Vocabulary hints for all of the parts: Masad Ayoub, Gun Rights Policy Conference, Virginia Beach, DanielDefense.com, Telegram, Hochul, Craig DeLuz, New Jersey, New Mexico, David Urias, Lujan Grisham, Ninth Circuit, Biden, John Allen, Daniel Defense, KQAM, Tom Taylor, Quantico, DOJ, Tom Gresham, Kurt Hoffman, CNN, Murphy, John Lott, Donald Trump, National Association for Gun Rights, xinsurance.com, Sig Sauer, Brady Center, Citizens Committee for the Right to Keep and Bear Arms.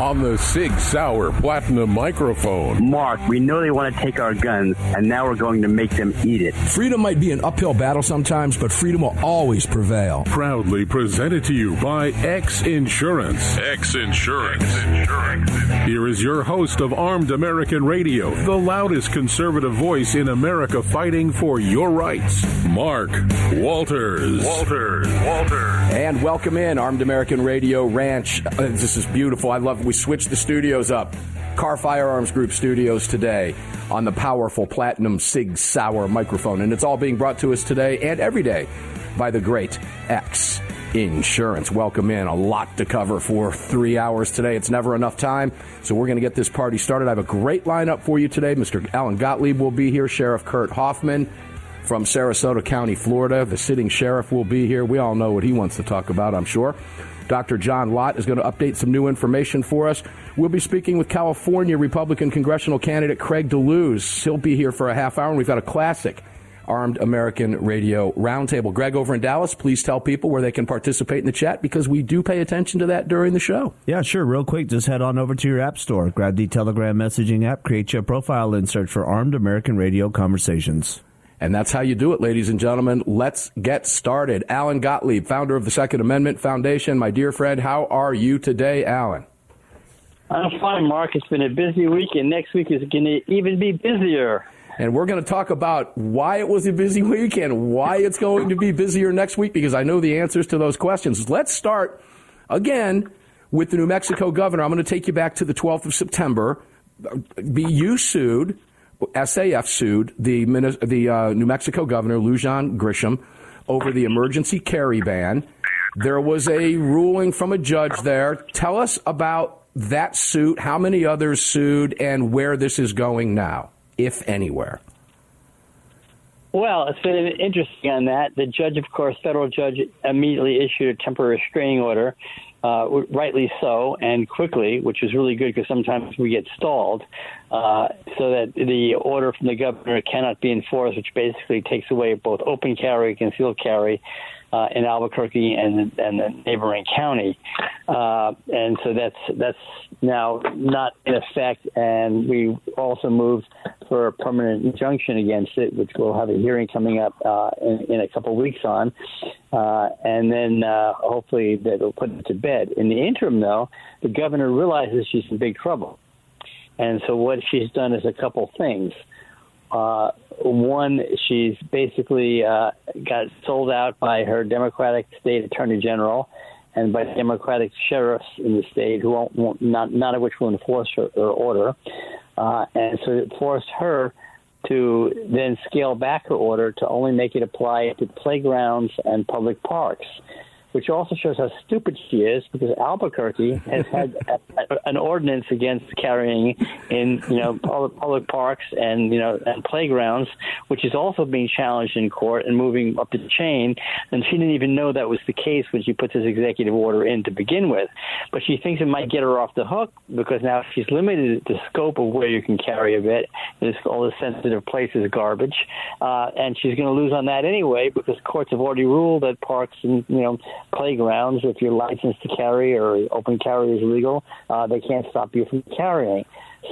On the Sig Sauer Platinum microphone. Mark, we know they want to take our guns, and now we're going to make them eat it. Freedom might be an uphill battle sometimes, but freedom will always prevail. Proudly presented to you by X Insurance. X Insurance. X Insurance. Here is your host of Armed American Radio, the loudest conservative voice in America fighting for your rights, Mark Walters. And welcome in, Armed American Radio Ranch. This is beautiful. I love it. We switched the studios up. Carr Firearms Group studios today on the powerful Platinum Sig Sauer microphone. And it's all being brought to us today and every day by the great X Insurance. Welcome in. A lot to cover for 3 hours today. It's never enough time, so we're going to get this party started. I have a great lineup for you today. Mr. Alan Gottlieb will be here. Sheriff Kurt Hoffman from Sarasota County, Florida. The sitting sheriff will be here. We all know what he wants to talk about, I'm sure. Dr. John Lott is going to update some new information for us. We'll be speaking with California Republican congressional candidate Craig DeLuz. He'll be here for a half hour, and we've got a classic Armed American Radio Roundtable. Greg, over in Dallas, please tell people where they can participate in the chat, because we do pay attention to that during the show. Yeah, sure. Real quick, just head on over to your app store, grab the Telegram messaging app, create your profile, and search for Armed American Radio Conversations. And that's how you do it, ladies and gentlemen. Let's get started. Alan Gottlieb, founder of the Second Amendment Foundation. My dear friend, how are you today, Alan? I'm fine, Mark. It's been a busy week, and next week is going to even be busier. And we're going to talk about why it was a busy week and why it's going to be busier next week, because I know the answers to those questions. Let's start, again, with the New Mexico governor. I'm going to take you back to the 12th of September. You sued. SAF sued the New Mexico governor, Lujan Grisham, over the emergency carry ban. There was a ruling from a judge there. Tell us about that suit, how many others sued, and where this is going now, if anywhere. Well, it's been interesting on that. The judge, of course, federal judge, immediately issued a temporary restraining order, rightly so, and quickly, which is really good because sometimes we get stalled, so that the order from the governor cannot be enforced, which basically takes away both open carry, concealed carry in Albuquerque and the neighboring county. And so that's now not in effect. And we also moved for a permanent injunction against it, which we'll have a hearing coming up in a couple of weeks on. And then hopefully that will put it to bed. In the interim, though, the governor realizes she's in big trouble. And so what she's done is a couple things. One, she's basically got sold out by her Democratic state attorney general and by Democratic sheriffs in the state, who won't, none of which will enforce her order. And so it forced her to then scale back her order to only make it apply to playgrounds and public parks, which also shows how stupid she is, because Albuquerque has had an ordinance against carrying in, public parks and, and playgrounds, which is also being challenged in court and moving up the chain. And she didn't even know that was the case when she put this executive order in to begin with. But she thinks it might get her off the hook, because now she's limited the scope of where you can carry a bit. All the sensitive places garbage. And she's going to lose on that anyway, because courts have already ruled that parks and, playgrounds, if you're licensed to carry or open carry is legal, they can't stop you from carrying.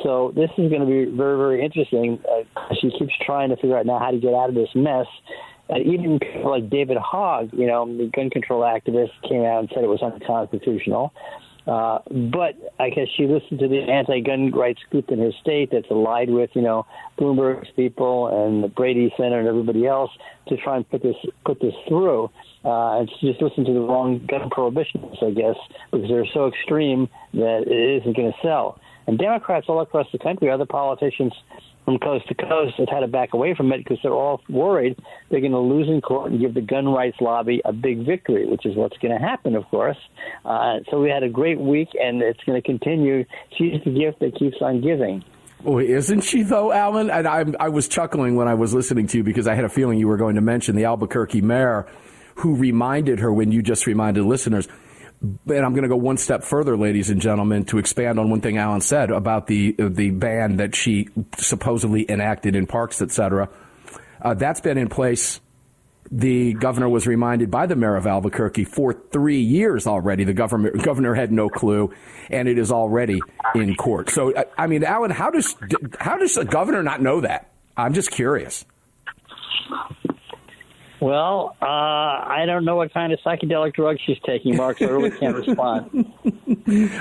So this is going to be very, very interesting. She keeps trying to figure out now how to get out of this mess. And even people like David Hogg, the gun control activist, came out and said it was unconstitutional. But I guess she listened to the anti-gun rights group in her state that's allied with, Bloomberg's people and the Brady Center and everybody else to try and put this through. And she just listened to the wrong gun prohibitions, I guess, because they're so extreme that it isn't going to sell. And Democrats all across the country, other politicians from coast to coast, have had to back away from it because they're all worried they're going to lose in court and give the gun rights lobby a big victory, which is what's going to happen, of course. So we had a great week, and it's going to continue. She's the gift that keeps on giving. Boy, isn't she, though, Alan? And I was chuckling when I was listening to you because I had a feeling you were going to mention the Albuquerque mayor who reminded her when you just reminded listeners. And I'm going to go one step further, ladies and gentlemen, to expand on one thing Alan said about the ban that she supposedly enacted in parks, et cetera. That's been in place. The governor was reminded by the mayor of Albuquerque for 3 years already. The governor had no clue, and it is already in court. So, I mean, Alan, how does the governor not know that? I'm just curious. Well, I don't know what kind of psychedelic drug she's taking, Mark, so I really can't respond.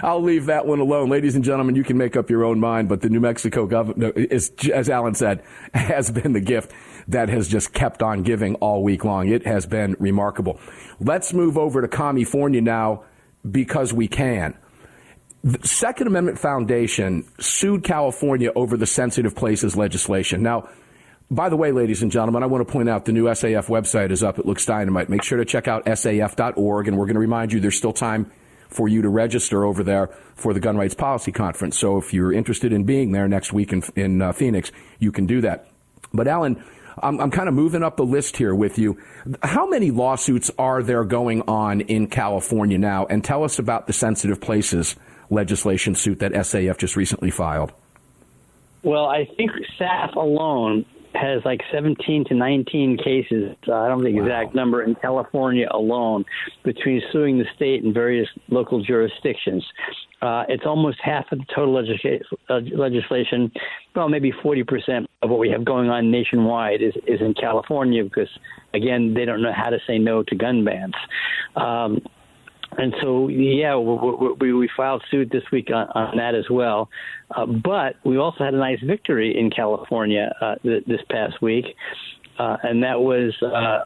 I'll leave that one alone. Ladies and gentlemen, you can make up your own mind, but the New Mexico governor, as Alan said, has been the gift that has just kept on giving all week long. It has been remarkable. Let's move over to California now because we can. The Second Amendment Foundation sued California over the Sensitive Places legislation. Now, by the way, ladies and gentlemen, I want to point out the new SAF website is up. It looks dynamite. Make sure to check out SAF.org, and we're going to remind you there's still time for you to register over there for the Gun Rights Policy Conference. So if you're interested in being there next week in Phoenix, you can do that. But, Alan, I'm kind of moving up the list here with you. How many lawsuits are there going on in California now? And tell us about the Sensitive Places legislation suit that SAF just recently filed. Well, I think SAF alone has like 17 to 19 cases, I don't know the exact number, in California alone between suing the state and various local jurisdictions. It's almost half of the total legislation. Well, maybe 40% of what we have going on nationwide is in California because, again, they don't know how to say no to gun bans. And so, yeah, we filed suit this week on that as well. But we also had a nice victory in California this past week, and that was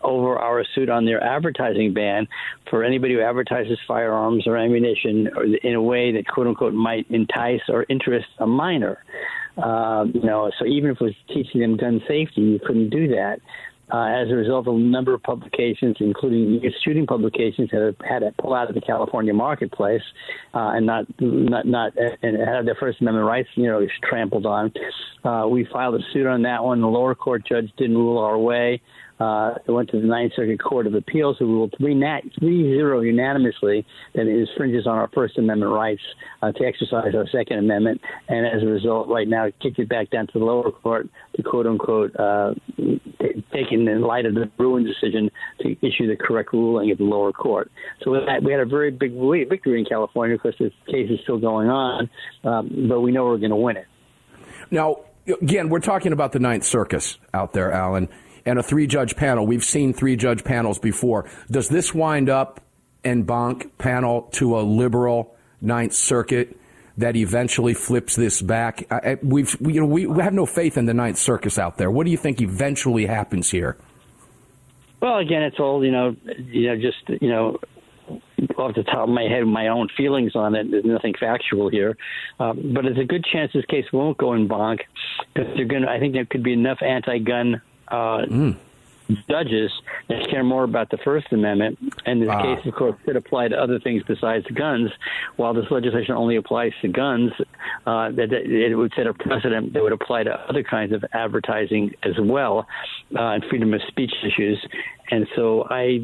over our suit on their advertising ban for anybody who advertises firearms or ammunition or in a way that, quote unquote, might entice or interest a minor. So even if it was teaching them gun safety, you couldn't do that. As a result, a number of publications, including shooting publications, have had to pull out of the California marketplace and not have their First Amendment rights, trampled on. We filed a suit on that one. The lower court judge didn't rule our way. It went to the Ninth Circuit Court of Appeals, who ruled 3-0 unanimously that it infringes on our First Amendment rights to exercise our Second Amendment. And as a result, right now, it kicked it back down to the lower court to, quote unquote, take in light of the Bruen decision to issue the correct ruling at the lower court. So with that, we had a very big victory in California because this case is still going on, but we know we're going to win it. Now, again, we're talking about the Ninth Circuit out there, Alan. And a three-judge panel. We've seen three-judge panels before. Does this wind up en banc panel to a liberal Ninth Circuit that eventually flips this back? We have no faith in the Ninth Circuit out there. What do you think eventually happens here? Well, again, it's all off the top of my head, my own feelings on it. There's nothing factual here, but there's a good chance this case won't go en banc because they're going. I think there could be enough anti-gun judges that care more about the First Amendment, and this case, of course, could apply to other things besides guns. While this legislation only applies to guns, that it would set a precedent that would apply to other kinds of advertising as well, and freedom of speech issues. And so I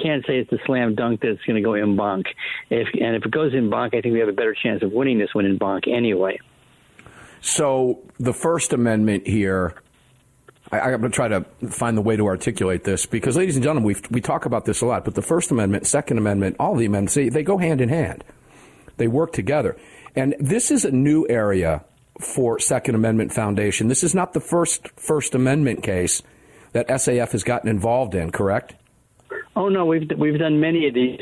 can't say it's a slam dunk that it's going to go en banc. If it goes en banc, I think we have a better chance of winning this one en banc anyway. So the First Amendment here. I'm going to try to find the way to articulate this because, ladies and gentlemen, we talk about this a lot, but the First Amendment, Second Amendment, all the amendments, they go hand in hand. They work together. And this is a new area for Second Amendment Foundation. This is not the first First Amendment case that SAF has gotten involved in, correct? Oh, no, we've done many of these.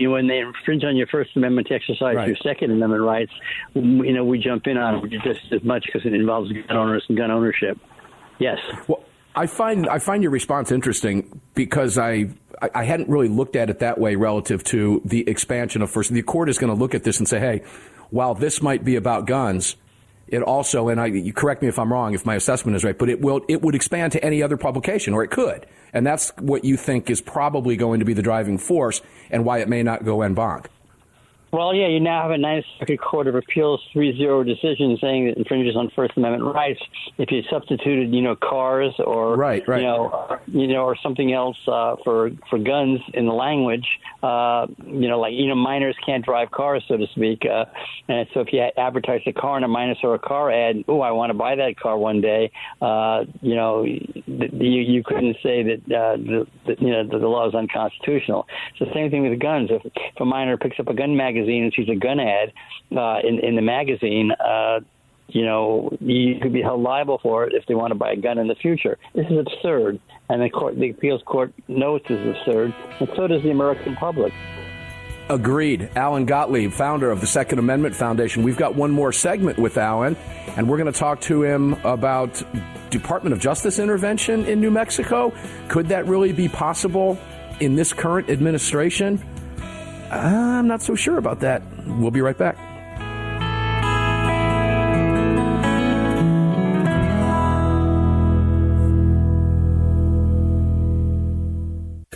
When they infringe on your First Amendment to exercise your Second Amendment rights, we jump in on it just as much because it involves gun owners and gun ownership. Yes. Well, I find your response interesting because I hadn't really looked at it that way relative to the expansion of first. The court is going to look at this and say, hey, while this might be about guns, it also, and you correct me if I'm wrong, if my assessment is right, but it would expand to any other publication, or it could. And that's what you think is probably going to be the driving force and why it may not go en banc. Well, yeah, you now have a Ninth Circuit Court of Appeals 3-0 decision saying that infringes on First Amendment rights. If you substituted, cars or, right. Or something else for guns in the language, minors can't drive cars, so to speak. And so if you advertise a car and a minus or a car ad, I want to buy that car one day, you couldn't say that, the law is unconstitutional. It's the same thing with guns. If a minor picks up a gun magazine, and sees a gun ad in the magazine, you could be held liable for it if they want to buy a gun in the future. This is absurd, and the appeals court knows this is absurd, and so does the American public. Agreed. Alan Gottlieb, founder of the Second Amendment Foundation. We've got one more segment with Alan, and we're going to talk to him about Department of Justice intervention in New Mexico. Could that really be possible in this current administration? I'm not so sure about that. We'll be right back.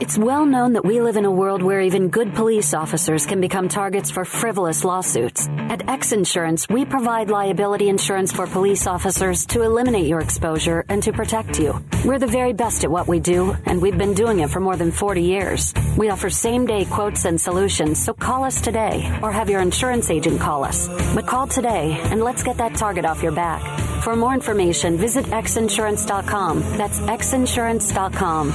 It's well known that we live in a world where even good police officers can become targets for frivolous lawsuits. At X Insurance, we provide liability insurance for police officers to eliminate your exposure and to protect you. We're the very best at what we do, and we've been doing it for more than 40 years. We offer same-day quotes and solutions, so call us today or have your insurance agent call us. But call today, and let's get that target off your back. For more information, visit xinsurance.com. That's xinsurance.com.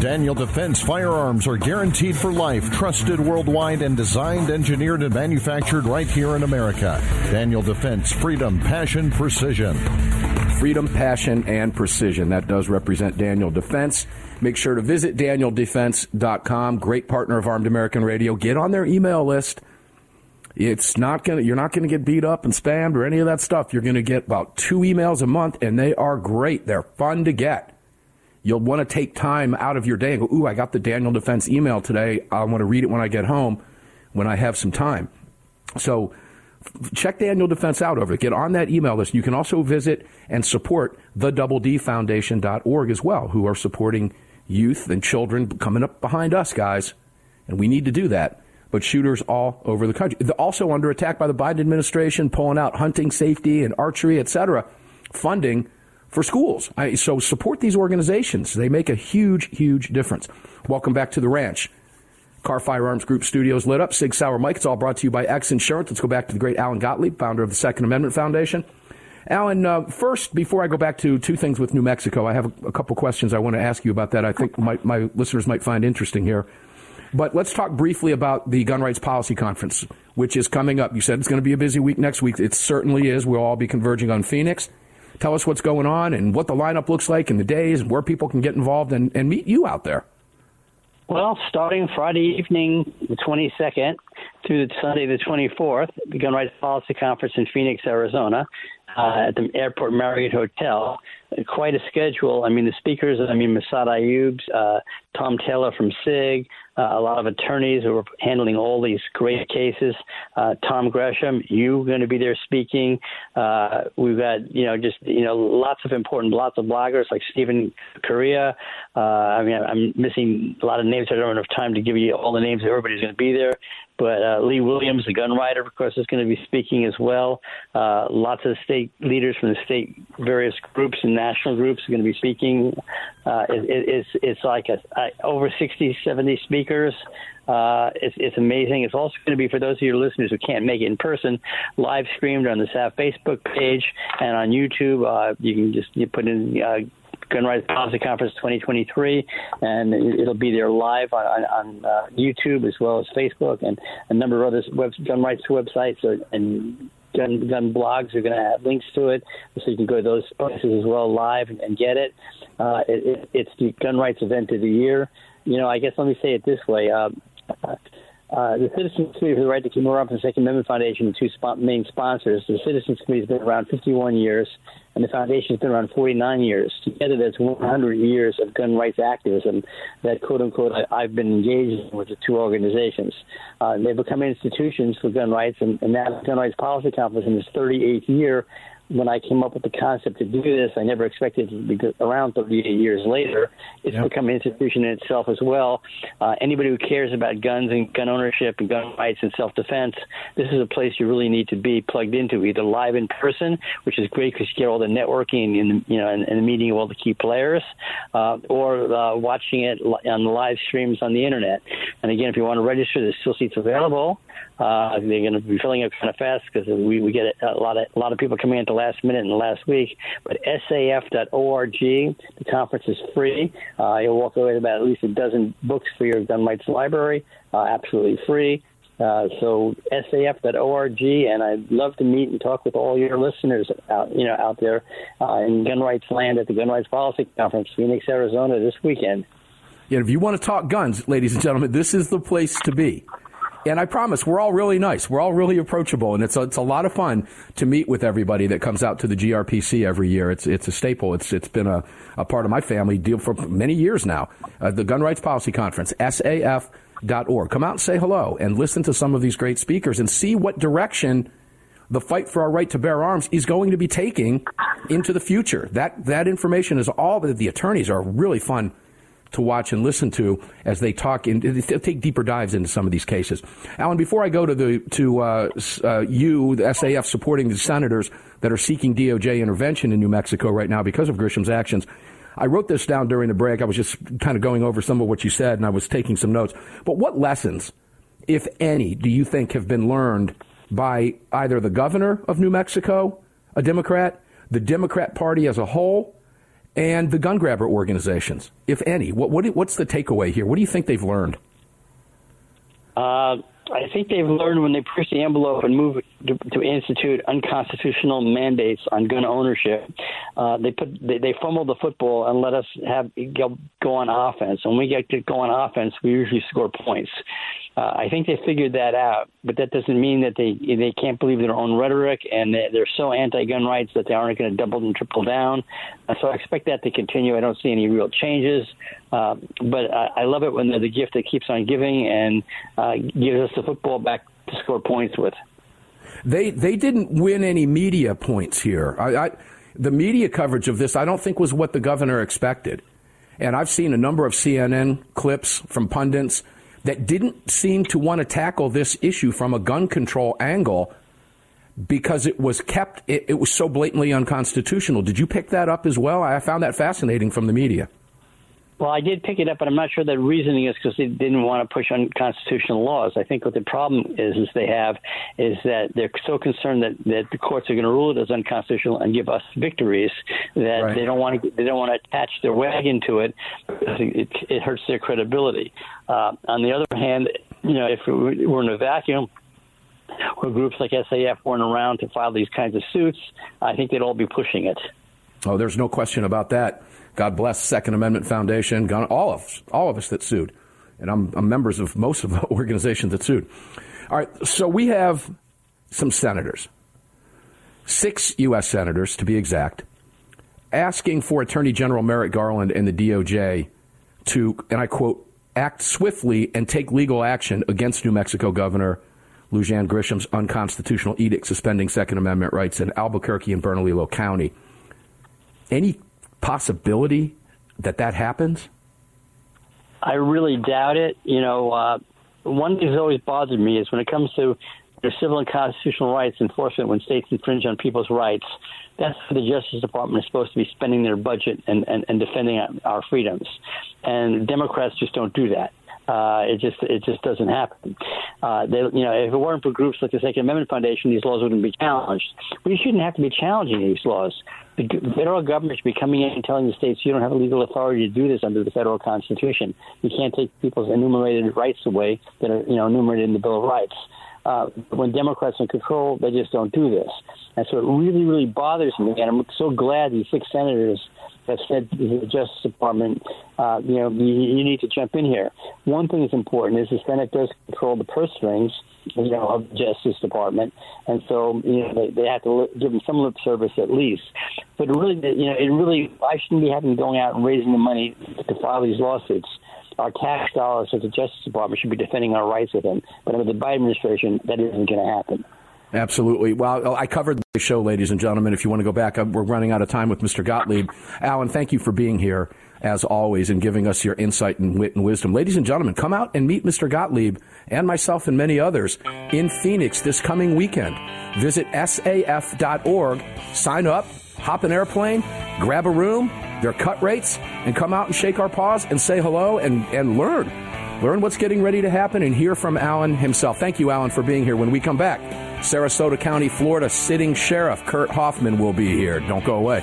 Daniel Defense firearms are guaranteed for life, trusted worldwide, and designed, engineered, and manufactured right here in America. Daniel Defense, freedom, passion, precision. Freedom, passion, and precision. That does represent Daniel Defense. Make sure to visit DanielDefense.com. Great partner of Armed American Radio. Get on their email list. You're not going to get beat up and spammed or any of that stuff. You're going to get about 2 emails a month, and they are great. They're fun to get. You'll want to take time out of your day and go, ooh, I got the Daniel Defense email today. I want to read it when I get home, when I have some time. So check Daniel Defense out over it. Get on that email list. You can also visit and support the DDFoundation.org as well, who are supporting youth and children coming up behind us, guys. And we need to do that. But shooters all over the country. They're also under attack by the Biden administration, pulling out hunting safety and archery, et cetera, funding for schools. So support these organizations. They make a huge, huge difference. Welcome back to the ranch. Car Firearms Group Studios lit up. Sig Sauer Mike. It's all brought to you by X Insurance. Let's go back to the great Alan Gottlieb, founder of the Second Amendment Foundation. Alan, first, before I go back to 2 things with New Mexico, I have a couple questions I want to ask you about that I think my listeners might find interesting here. But let's talk briefly about the Gun Rights Policy Conference, which is coming up. You said it's going to be a busy week next week. It certainly is. We'll all be converging on Phoenix. Tell us what's going on and what the lineup looks like in the days and where people can get involved and meet you out there. Well, starting Friday evening, the 22nd, through Sunday, the 24th, the Gun Rights Policy Conference in Phoenix, Arizona, at the Airport Marriott Hotel. Quite a schedule. I mean, the speakers, Masad Ayoub, Tom Taylor from SIG, a lot of attorneys who are handling all these great cases. Tom Gresham, you're going to be there speaking. We've got, lots of important, lots of bloggers like Stephen Correa. I'm missing a lot of names. I don't have time to give you all the names. Everybody's going to be there. But Lee Williams, the gun writer, of course, is going to be speaking as well. Lots of state leaders from the state, various groups and national groups are going to be speaking. It's like over 60, 70 speakers. It's amazing. It's also going to be, for those of your listeners who can't make it in person, live streamed on the SAF Facebook page and on YouTube. You put in Gun Rights Policy Conference 2023, and it'll be there live on YouTube as well as Facebook and a number of other gun rights websites and gun blogs are going to have links to it, so you can go to those places as well live and get it. It's the gun rights event of the year. I guess let me say it this way. The Citizens Committee for the Right to Keep and Bear Arms and the Second Amendment Foundation are 2 main sponsors. The Citizens Committee has been around 51 years, and the foundation has been around 49 years. Together, that's 100 years of gun rights activism that, quote unquote, I've been engaged in with the 2 organizations. They've become institutions for gun rights, and now the Gun Rights Policy Conference in its 38th year. When I came up with the concept to do this, I never expected it to be around 38 years later. It's become an institution in itself as well. Anybody who cares about guns and gun ownership and gun rights and self-defense, this is a place you really need to be plugged into, either live in person, which is great because you get all the networking and the meeting of all the key players, or watching it on the live streams on the internet. And again, if you want to register, there's still seats available. They're going to be filling up kind of fast because we get a lot of people coming in at the last minute and last week. But SAF.org, the conference is free. You'll walk away with about at least a dozen books for your gun rights library, absolutely free. So SAF.org, and I'd love to meet and talk with all your listeners out there in gun rights land at the Gun Rights Policy Conference, Phoenix, Arizona, this weekend. And if you want to talk guns, ladies and gentlemen, this is the place to be. And I promise, we're all really nice. We're all really approachable, and it's a lot of fun to meet with everybody that comes out to the GRPC every year. It's a staple. It's been a part of my family deal for many years now. The Gun Rights Policy Conference, SAF SigSauer.org. Come out and say hello and listen to some of these great speakers and see what direction the fight for our right to bear arms is going to be taking into the future. That information is all that the attorneys are really fun to watch and listen to as they talk and take deeper dives into some of these cases. Alan, before I go to the SAF supporting the senators that are seeking DOJ intervention in New Mexico right now because of Grisham's actions, I wrote this down during the break. I was just kind of going over some of what you said, and I was taking some notes. But what lessons, if any, do you think have been learned by either the governor of New Mexico, a Democrat, the Democrat Party as a whole, and the gun grabber organizations, if any? What's the takeaway here? What do you think they've learned? I think they've learned when they push the envelope and move to institute unconstitutional mandates on gun ownership, they fumble the football and let us go on offense. When we get to go on offense, we usually score points. I think they figured that out, but that doesn't mean that they can't believe their own rhetoric, and they're so anti-gun rights that they aren't going to double and triple down. So I expect that to continue. I don't see any real changes, but I love it when they're the gift that keeps on giving and gives us the football back to score points with. They didn't win any media points here. The media coverage of this, I don't think, was what the governor expected. And I've seen a number of CNN clips from pundits that didn't seem to want to tackle this issue from a gun control angle because it was so blatantly unconstitutional. Did you pick that up as well? I found that fascinating from the media. Well, I did pick it up, but I'm not sure that reasoning is because they didn't want to push unconstitutional laws. I think what the problem is they have is that they're so concerned that the courts are going to rule it as unconstitutional and give us victories that right. they don't want to attach their wagon to it because it hurts their credibility. On the other hand, if we're in a vacuum, where groups like SAF weren't around to file these kinds of suits, I think they'd all be pushing it. Oh, there's no question about that. God bless Second Amendment Foundation, all of us that sued. And I'm members of most of the organizations that sued. All right, so we have some senators, 6 U.S. senators to be exact, asking for Attorney General Merrick Garland and the DOJ to, and I quote, act swiftly and take legal action against New Mexico Governor Lujan Grisham's unconstitutional edict suspending Second Amendment rights in Albuquerque and Bernalillo County. Any possibility that happens? I really doubt it. One thing that's always bothered me is when it comes to their civil and constitutional rights enforcement when states infringe on people's rights, that's where the Justice Department is supposed to be spending their budget and defending our freedoms. And Democrats just don't do that. It just doesn't happen. If it weren't for groups like the Second Amendment Foundation, these laws wouldn't be challenged. We shouldn't have to be challenging these laws. The federal government should be coming in and telling the states, you don't have a legal authority to do this under the federal Constitution. You can't take people's enumerated rights away that are enumerated in the Bill of Rights. When Democrats are in control, they just don't do this. And so it really, really bothers me. And I'm so glad these 6 senators have said to the Justice Department, you need to jump in here. One thing that's important is the Senate does control the purse strings, of the Justice Department. And so, they have to give them some lip service at least. But really, I shouldn't be having going out and raising the money to file these lawsuits. Our tax dollars at the Justice Department should be defending our rights with them. But under the Biden administration, that isn't going to happen. Absolutely. Well, I covered the show, ladies and gentlemen. If you want to go back, we're running out of time with Mr. Gottlieb. Alan, thank you for being here, as always, and giving us your insight and wit and wisdom. Ladies and gentlemen, come out and meet Mr. Gottlieb and myself and many others in Phoenix this coming weekend. Visit SAF.org, sign up, hop an airplane, grab a room, their cut rates, and come out and shake our paws and say hello and learn. Learn what's getting ready to happen and hear from Alan himself. Thank you, Alan, for being here. When we come back, Sarasota County, Florida, sitting sheriff Kurt Hoffman will be here. Don't go away.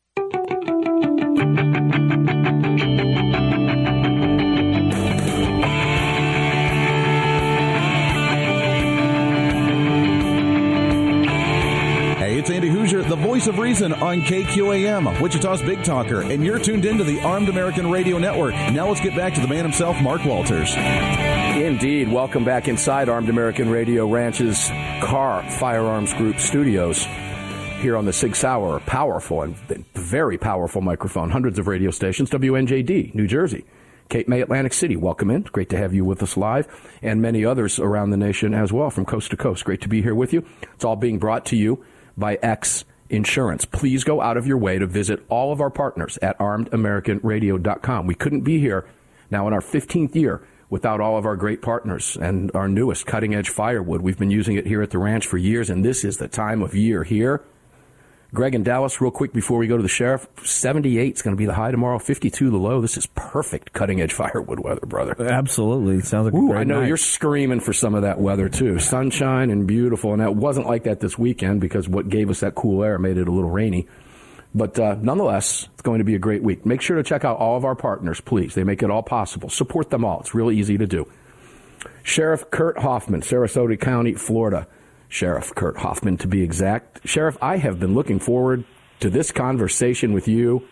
The voice of reason on KQAM, Wichita's Big Talker, and you're tuned into the Armed American Radio Network. Now let's get back to the man himself, Mark Walters. Indeed. Welcome back inside Armed American Radio Ranch's Car Firearms Group Studios here on the Sig Sauer, powerful and very powerful microphone. Hundreds of radio stations, WNJD, New Jersey, Cape May, Atlantic City. Welcome in. Great to have you with us live, and many others around the nation as well, from coast to coast. Great to be here with you. It's all being brought to you by X Insurance. Please go out of your way to visit all of our partners at armedamericanradio.com. We couldn't be here now in our 15th year without all of our great partners and our newest, Cutting Edge Firewood. We've been using it here at the ranch for years, and this is the time of year here Greg in Dallas, real quick before we go to the sheriff, 78 is going to be the high tomorrow, 52 the low. This is perfect cutting-edge firewood weather, brother. Absolutely. It sounds like a great night. You're screaming for some of that weather, too. Sunshine and beautiful, and that wasn't like that this weekend because what gave us that cool air made it a little rainy. But nonetheless, it's going to be a great week. Make sure to check out all of our partners, please. They make it all possible. Support them all. It's really easy to do. Sheriff Kurt Hoffman, Sarasota County, Florida. Sheriff Kurt Hoffman, to be exact. Sheriff, I have been looking forward to this conversation with you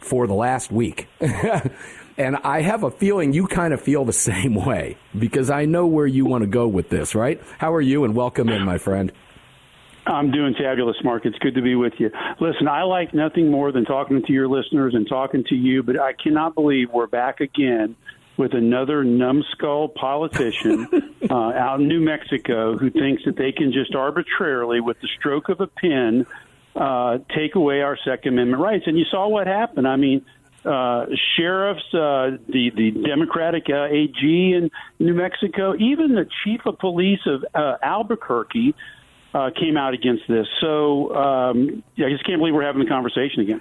for the last week. And I have a feeling you kind of feel the same way, because I know where you want to go with this, right? How are you? And welcome in, my friend. I'm doing fabulous, Mark. It's good to be with you. Listen, I like nothing more than talking to your listeners and talking to you, but I cannot believe we're back again with another numbskull politician out in New Mexico who thinks that they can just arbitrarily, with the stroke of a pen, take away our Second Amendment rights. And you saw what happened. I mean, sheriffs, the Democratic AG in New Mexico, even the chief of police of Albuquerque, came out against this. So I just can't believe we're having the conversation again.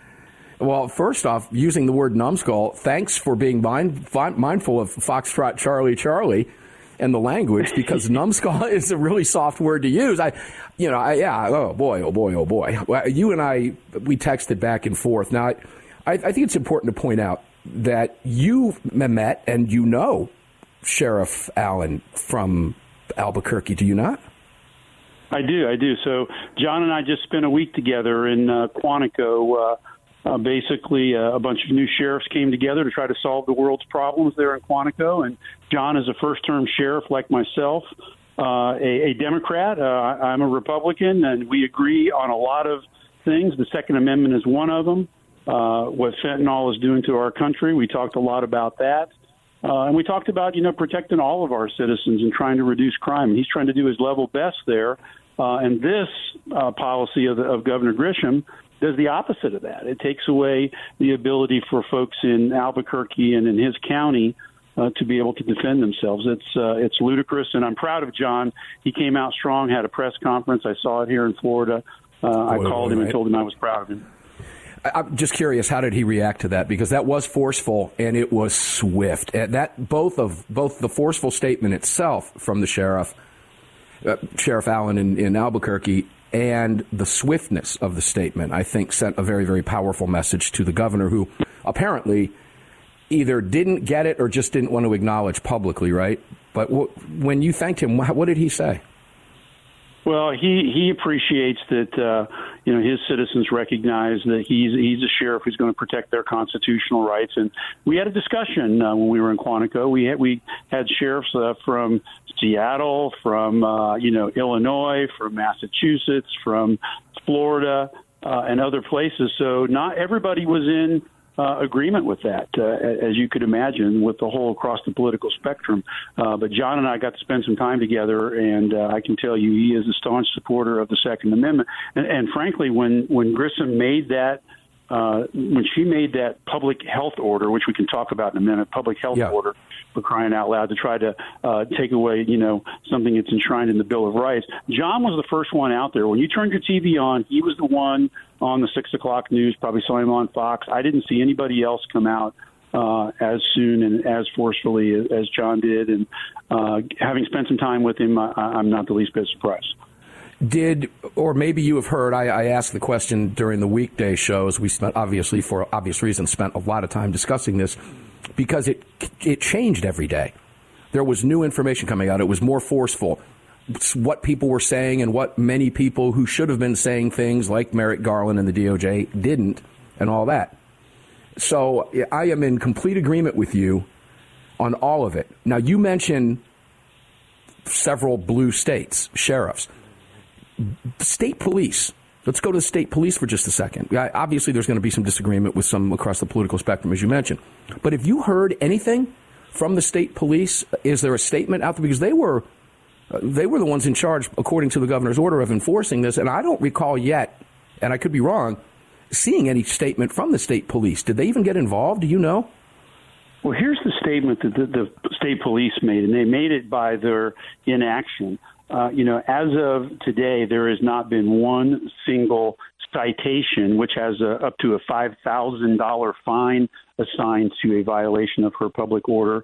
Well, first off, using the word numbskull, thanks for being mindful of Foxtrot Charlie Charlie and the language, because numbskull is a really soft word to use. Oh boy. Well, you and I, we texted back and forth. Now, I think it's important to point out that you met and you know Sheriff Allen from Albuquerque, do you not? I do. So John and I just spent a week together in Quantico. Basically, a bunch of new sheriffs came together to try to solve the world's problems there in Quantico. And John is a first-term sheriff like myself, a Democrat. I'm a Republican, and we agree on a lot of things. The Second Amendment is one of them. What fentanyl is doing to our country, we talked a lot about that. And we talked about, protecting all of our citizens and trying to reduce crime. He's trying to do his level best there. And this policy of Governor Grisham does the opposite of that. It takes away the ability for folks in Albuquerque and in his county to be able to defend themselves. It's ludicrous, and I'm proud of John. He came out strong, had a press conference. I saw it here in Florida. I called him and told him I was proud of him. I'm just curious, how did he react to that? Because that was forceful and it was swift. And that both the forceful statement itself from the Sheriff Allen in Albuquerque, and the swiftness of the statement, I think, sent a very, very powerful message to the governor, who apparently either didn't get it or just didn't want to acknowledge publicly, right? But when you thanked him, what did he say? Well, he appreciates that, his citizens recognize that he's a sheriff who's going to protect their constitutional rights. And we had a discussion when we were in Quantico. We had sheriffs from Seattle, from, Illinois, from Massachusetts, from Florida and other places. So not everybody was in agreement with that, as you could imagine, with the whole across the political spectrum. But John and I got to spend some time together, and I can tell you he is a staunch supporter of the Second Amendment. And frankly, when Grisham made that, when she made that public health order, which we can talk about in a minute, public health order, for crying out loud, to try to take away, something that's enshrined in the Bill of Rights. John was the first one out there. When you turned your TV on, he was the one on the 6 o'clock news, probably saw him on Fox. I didn't see anybody else come out as soon and as forcefully as John did. And having spent some time with him, I'm not the least bit surprised. Or maybe you have heard, I asked the question during the weekday shows. We spent, obviously, for obvious reasons, spent a lot of time discussing this because it changed every day. There was new information coming out. It was more forceful. It's what people were saying and what many people who should have been saying things like Merrick Garland and the DOJ didn't, and all that. So I am in complete agreement with you on all of it. Now, you mentioned several blue states, sheriffs. State police. Let's go to the state police for just a second. Obviously, there's going to be some disagreement with some across the political spectrum, as you mentioned. But have you heard anything from the state police? Is there a statement out there? Because they were the ones in charge, according to the governor's order, of enforcing this. And I don't recall yet, and I could be wrong, seeing any statement from the state police. Did they even get involved? Do you know? Well, here's the statement that the state police made, and they made it by their inaction. as of today, there has not been one single citation, which has up to a $5,000 fine assigned to a violation of her public order.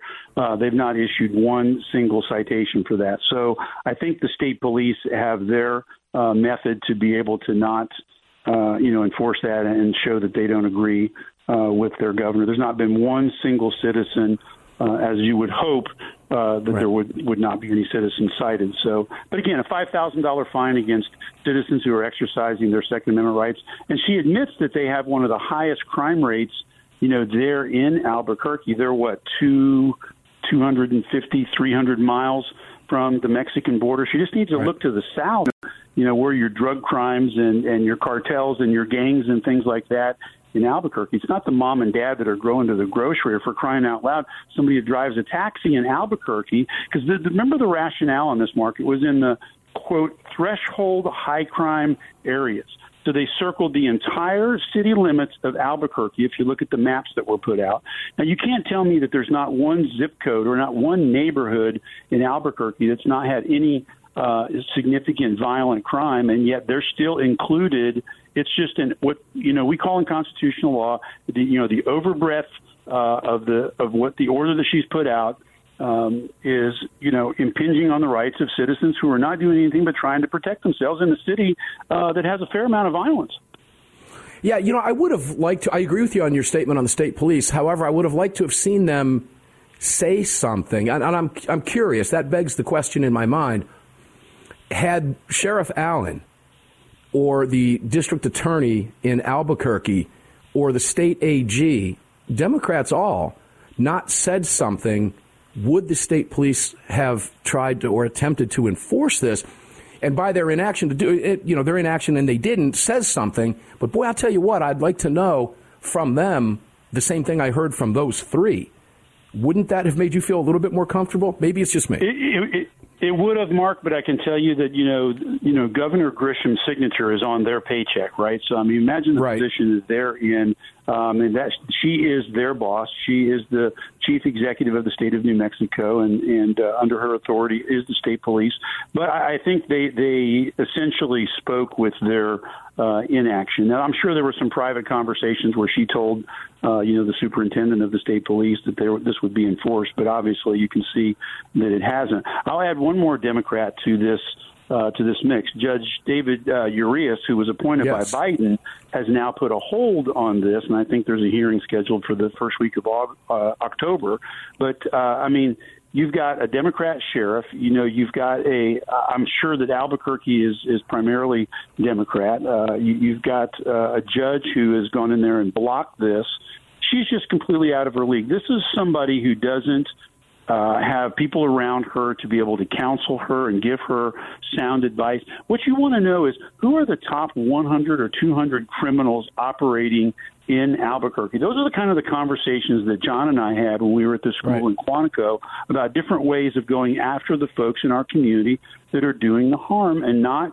They've not issued one single citation for that. So I think the state police have their method to be able to not, enforce that and show that they don't agree with their governor. There's not been one single citizen, as you would hope, that right. There would not be any citizens cited. So, but again, a $5,000 fine against citizens who are exercising their Second Amendment rights. And she admits that they have one of the highest crime rates. They're in Albuquerque. They're, 250, 300 miles from the Mexican border. She just needs to look to the south, where your drug crimes and your cartels and your gangs and things like that in Albuquerque. It's not the mom and dad that are going to the grocery, or, for crying out loud, somebody who drives a taxi in Albuquerque. Because remember, the rationale on this market was in the, quote, threshold high crime areas. So they circled the entire city limits of Albuquerque, if you look at the maps that were put out. Now, you can't tell me that there's not one zip code or not one neighborhood in Albuquerque that's not had any significant violent crime, and yet they're still included. It's just in what we call in constitutional law the overbreadth of what the order that she's put out is impinging on the rights of citizens who are not doing anything but trying to protect themselves in a city that has a fair amount of violence. Yeah, I would have liked to. I agree with you on your statement on the state police. However, I would have liked to have seen them say something, and I'm curious. That begs the question in my mind. Had Sheriff Allen or the district attorney in Albuquerque or the state AG, Democrats all, not said something, would the state police have tried to or attempted to enforce this? And by their inaction to do it, their inaction, and they didn't, says something. But boy, I'll tell you what, I'd like to know from them the same thing I heard from those three. Wouldn't that have made you feel a little bit more comfortable? Maybe it's just me. It would have, Mark, but I can tell you that, Governor Grisham's signature is on their paycheck, right? So, imagine the position that they're in, and that she is their boss. She is the chief executive of the state of New Mexico, and under her authority is the state police. But I think they essentially spoke with their inaction. Now, I'm sure there were some private conversations where she told, the superintendent of the state police that this would be enforced, but obviously you can see that it hasn't. I'll add one more Democrat to this mix. Judge David Urias, who was appointed by Biden, has now put a hold on this, and I think there's a hearing scheduled for the first week of October. But, you've got a Democrat sheriff. You've got I'm sure that Albuquerque is primarily Democrat. You've got a judge who has gone in there and blocked this. She's just completely out of her league. This is somebody who doesn't have people around her to be able to counsel her and give her sound advice. What you want to know is who are the top 100 or 200 criminals operating in Albuquerque. Those are the kind of the conversations that John and I had when we were at the school in Quantico about different ways of going after the folks in our community that are doing the harm and not,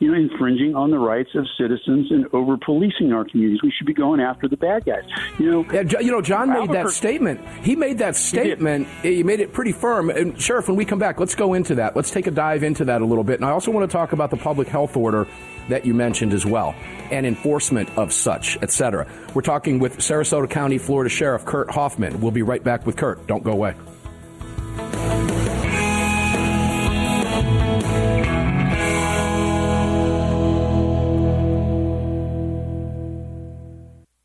infringing on the rights of citizens and over policing our communities. We should be going after the bad guys. John made that statement. He made that statement. He made it pretty firm. And Sheriff, when we come back, let's go into that. Let's take a dive into that a little bit. And I also want to talk about the public health order that you mentioned as well, and enforcement of such, etc. We're talking with Sarasota County, Florida Sheriff Kurt Hoffman. We'll be right back with Kurt. Don't go away.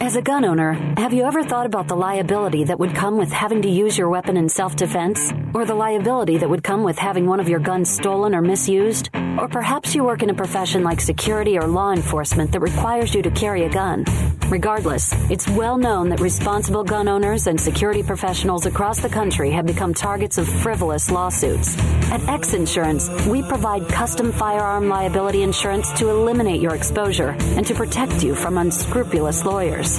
As a gun owner, have you ever thought about the liability that would come with having to use your weapon in self-defense? or the liability that would come with having one of your guns stolen or misused, or perhaps you work in a profession like security or law enforcement that requires you to carry a gun. Regardless, it's well known that responsible gun owners and security professionals across the country have become targets of frivolous lawsuits. At X Insurance, we provide custom firearm liability insurance to eliminate your exposure and to protect you from unscrupulous lawyers.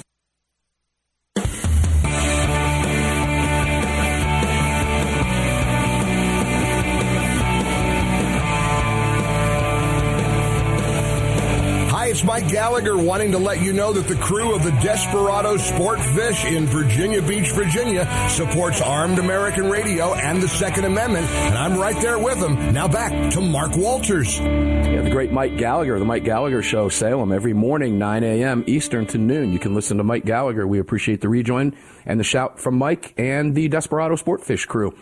It's Mike Gallagher wanting to let you know that the crew of the Desperado Sportfish in Virginia Beach, Virginia supports Armed American Radio and the Second Amendment, and I'm right there with them. Now back to Mark Walters. Yeah, the great Mike Gallagher, the Mike Gallagher Show, Salem, every morning, 9 a.m. Eastern to noon. You can listen to Mike Gallagher. We appreciate the rejoin and the shout from Mike and the Desperado Sportfish crew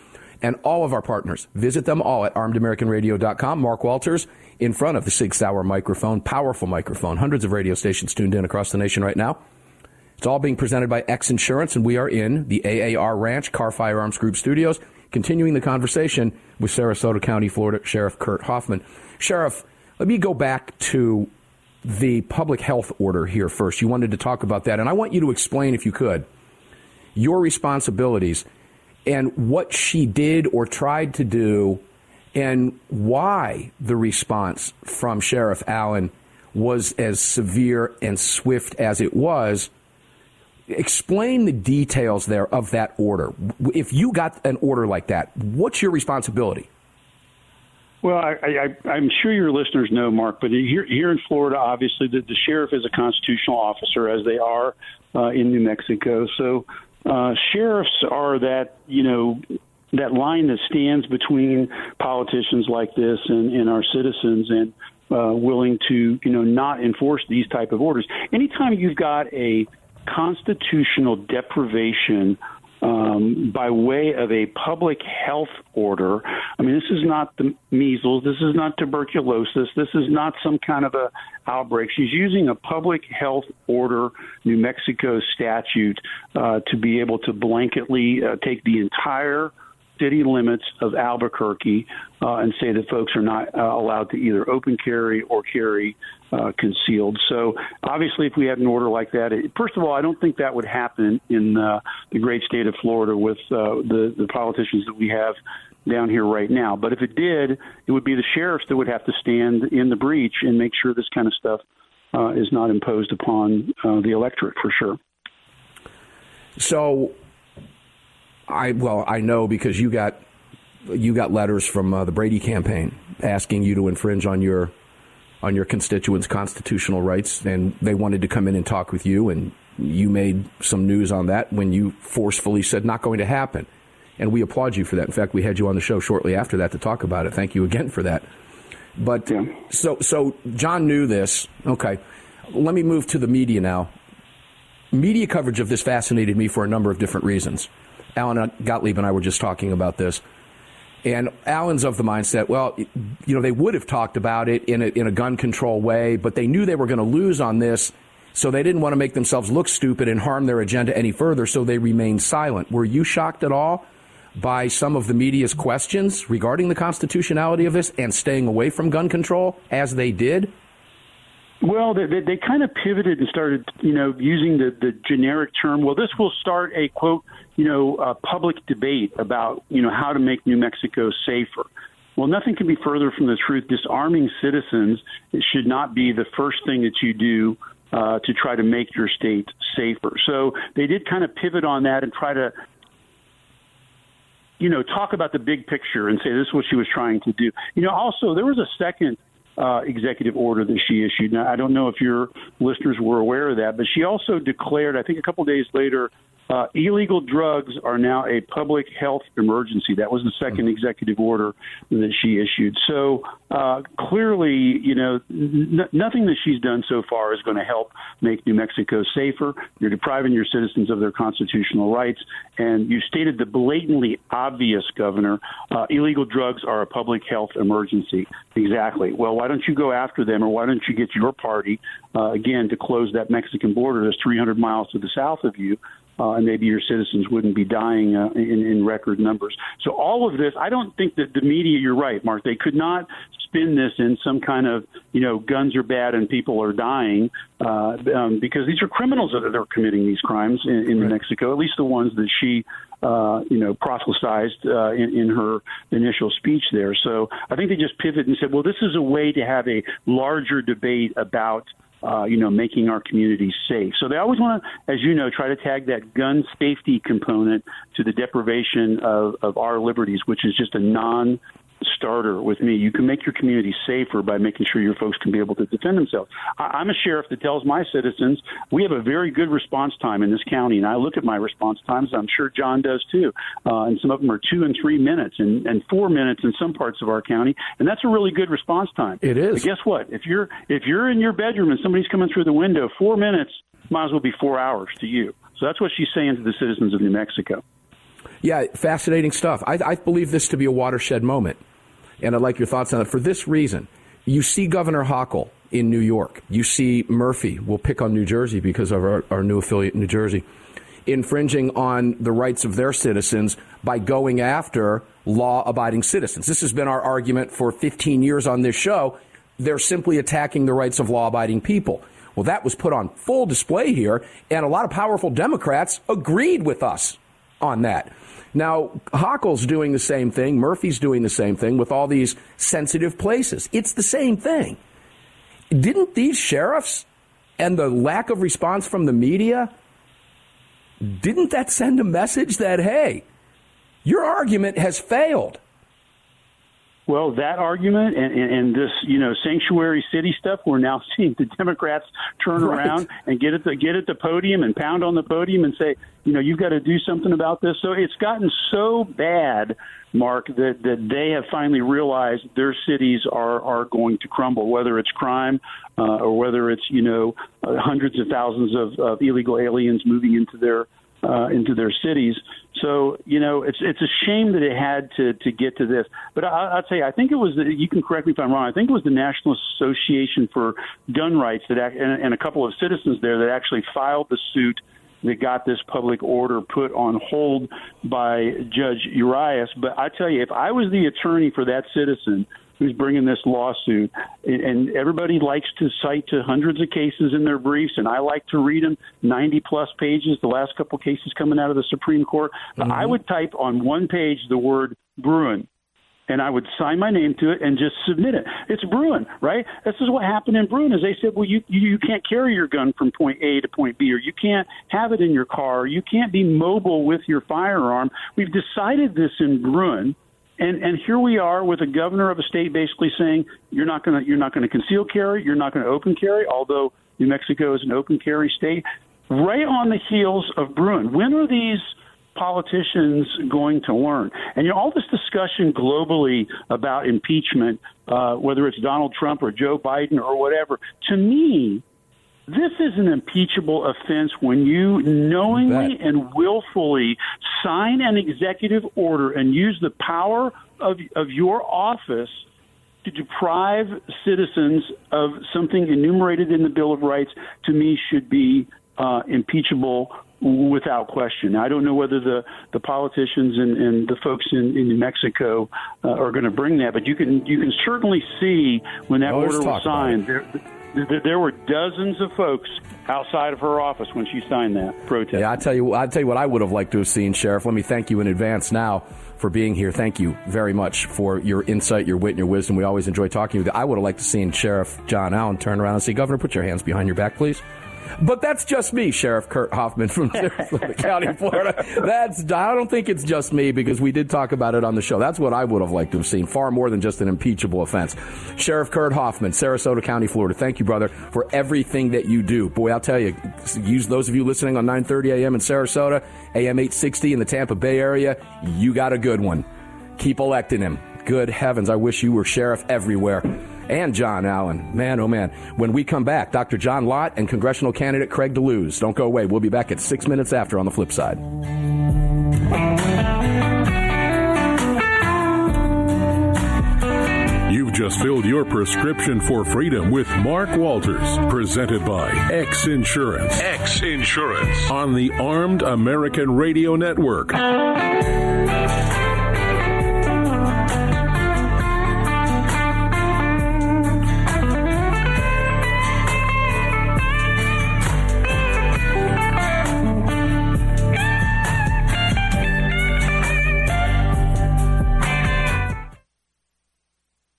and all of our partners. Visit them all at armedamericanradio.com. Mark Walters in front of the Sig Sauer microphone, powerful microphone. Hundreds of radio stations tuned in across the nation right now. It's all being presented by X Insurance, and we are in the AAR Ranch Car Firearms Group Studios, continuing the conversation with Sarasota County, Florida Sheriff Kurt Hoffman. Sheriff, let me go back to the public health order here first. You wanted to talk about that, and I want you to explain, if you could, your responsibilities and what she did or tried to do, and why the response from Sheriff Allen was as severe and swift as it was. Explain the details there of that order. If you got an order like that, what's your responsibility? Well, I'm sure your listeners know, Mark, but here in Florida, obviously, the sheriff is a constitutional officer, as they are in New Mexico. So sheriffs are that, that line that stands between politicians like this and our citizens, and willing to, not enforce these type of orders. Anytime you've got a constitutional deprivation by way of a public health order, I mean, this is not the measles, this is not tuberculosis, this is not some kind of a outbreak. She's using a public health order, New Mexico statute, to be able to blanketly take the entire city limits of Albuquerque and say that folks are not allowed to either open carry or carry concealed. So obviously, if we had an order like that, first of all, I don't think that would happen in the great state of Florida with the politicians that we have down here right now. But if it did, it would be the sheriffs that would have to stand in the breach and make sure this kind of stuff is not imposed upon the electorate, for sure. So I know, because you got letters from the Brady campaign asking you to infringe on your constituents' constitutional rights, and they wanted to come in and talk with you, and you made some news on that when you forcefully said not going to happen. And we applaud you for that. In fact, we had you on the show shortly after that to talk about it. Thank you again for that. But yeah. So John knew this. Okay, let me move to the media now. Media coverage of this fascinated me for a number of different reasons. Alan Gottlieb and I were just talking about this, and Alan's of the mindset, well, they would have talked about it in a gun control way, but they knew they were going to lose on this, so they didn't want to make themselves look stupid and harm their agenda any further, so they remained silent. Were you shocked at all by some of the media's questions regarding the constitutionality of this and staying away from gun control as they did? Well, they kind of pivoted and started, using the generic term, well, this will start a, quote, public debate about, how to make New Mexico safer. Well, nothing can be further from the truth. Disarming citizens should not be the first thing that you do to try to make your state safer. So they did kind of pivot on that and try to, talk about the big picture and say this is what she was trying to do. Also, there was a second executive order that she issued. Now, I don't know if your listeners were aware of that, but she also declared, I think a couple days later, illegal drugs are now a public health emergency. That was the second executive order that she issued. So clearly, nothing that she's done so far is going to help make New Mexico safer. You're depriving your citizens of their constitutional rights. And you stated the blatantly obvious, Governor, illegal drugs are a public health emergency. Exactly. Well, why don't you go after them, or why don't you get your party, again, to close that Mexican border that's 300 miles to the south of you? And maybe your citizens wouldn't be dying in record numbers. So all of this, I don't think that the media, you're right, Mark, they could not spin this in some kind of, guns are bad and people are dying, because these are criminals that are committing these crimes in New Mexico, at least the ones that she, proselytized in her initial speech there. So I think they just pivoted and said, well, this is a way to have a larger debate about making our communities safe. So they always want to, as you know, try to tag that gun safety component to the deprivation of our liberties, which is just a non-starter with me. You can make your community safer by making sure your folks can be able to defend themselves. I'm a sheriff that tells my citizens we have a very good response time in this county, and I look at my response times. I'm sure John does too, and some of them are 2 and 3 minutes and 4 minutes in some parts of our county, and that's a really good response time. It is. But guess what? If you're in your bedroom and somebody's coming through the window, 4 minutes might as well be 4 hours to you. So that's what she's saying to the citizens of New Mexico. Yeah, fascinating stuff. I believe this to be a watershed moment, and I'd like your thoughts on it for this reason. You see Governor Hochul in New York. You see Murphy, we'll pick on New Jersey because of our new affiliate in New Jersey, infringing on the rights of their citizens by going after law-abiding citizens. This has been our argument for 15 years on this show. They're simply attacking the rights of law-abiding people. Well, that was put on full display here, and a lot of powerful Democrats agreed with us on that. Now, Hochul's doing the same thing. Murphy's doing the same thing with all these sensitive places. It's the same thing. Didn't these sheriffs and the lack of response from the media, didn't that send a message that, hey, your argument has failed? Well, that argument and this, sanctuary city stuff, we're now seeing the Democrats turn around and get at the podium and pound on the podium and say, you've got to do something about this. So it's gotten so bad, Mark, that they have finally realized their cities are going to crumble, whether it's crime or whether it's, hundreds of thousands of illegal aliens moving into their cities. So, it's a shame that it had to get to this. But I'll tell you, I think it was, you can correct me if I'm wrong, I think it was the National Association for Gun Rights and a couple of citizens there that actually filed the suit that got this public order put on hold by Judge Urias. But I tell you, if I was the attorney for that citizen who's bringing this lawsuit, and everybody likes to cite to hundreds of cases in their briefs, and I like to read them, 90-plus pages, the last couple cases coming out of the Supreme Court. Mm-hmm. I would type on one page the word Bruen, and I would sign my name to it and just submit it. It's Bruen, right? This is what happened in Bruen, is they said, well, you can't carry your gun from point A to point B, or you can't have it in your car, or you can't be mobile with your firearm. We've decided this in Bruen. And here we are with a governor of a state basically saying you're not going to conceal carry, you're not going to open carry, although New Mexico is an open carry state, right on the heels of Bruen. When are these politicians going to learn? And all this discussion globally about impeachment, whether it's Donald Trump or Joe Biden or whatever, to me, this is an impeachable offense when you knowingly and willfully sign an executive order and use the power of your office to deprive citizens of something enumerated in the Bill of Rights. To me, should be impeachable without question. Now, I don't know whether the politicians and the folks in New Mexico are going to bring that, but you can certainly see when that order was signed. There were dozens of folks outside of her office when she signed that protest. Yeah, I tell you what I would have liked to have seen, Sheriff. Let me thank you in advance now for being here. Thank you very much for your insight, your wit, and your wisdom. We always enjoy talking with you. I would have liked to seen Sheriff John Allen turn around and say, Governor, put your hands behind your back, please. But that's just me, Sheriff Kurt Hoffman from Sarasota County, Florida. I don't think it's just me, because we did talk about it on the show. That's what I would have liked to have seen, far more than just an impeachable offense. Sheriff Kurt Hoffman, Sarasota County, Florida, thank you, brother, for everything that you do. Boy, I'll tell you, use those of you listening on 9:30 a.m. in Sarasota, AM 860 in the Tampa Bay area, you got a good one. Keep electing him. Good heavens, I wish you were sheriff everywhere. And John Allen. Man, oh, man. When we come back, Dr. John Lott and congressional candidate Craig DeLuz. Don't go away. We'll be back at 6 minutes after on The Flip Side. You've just filled your prescription for freedom with Mark Walters, presented by X Insurance. X Insurance on the Armed American Radio Network.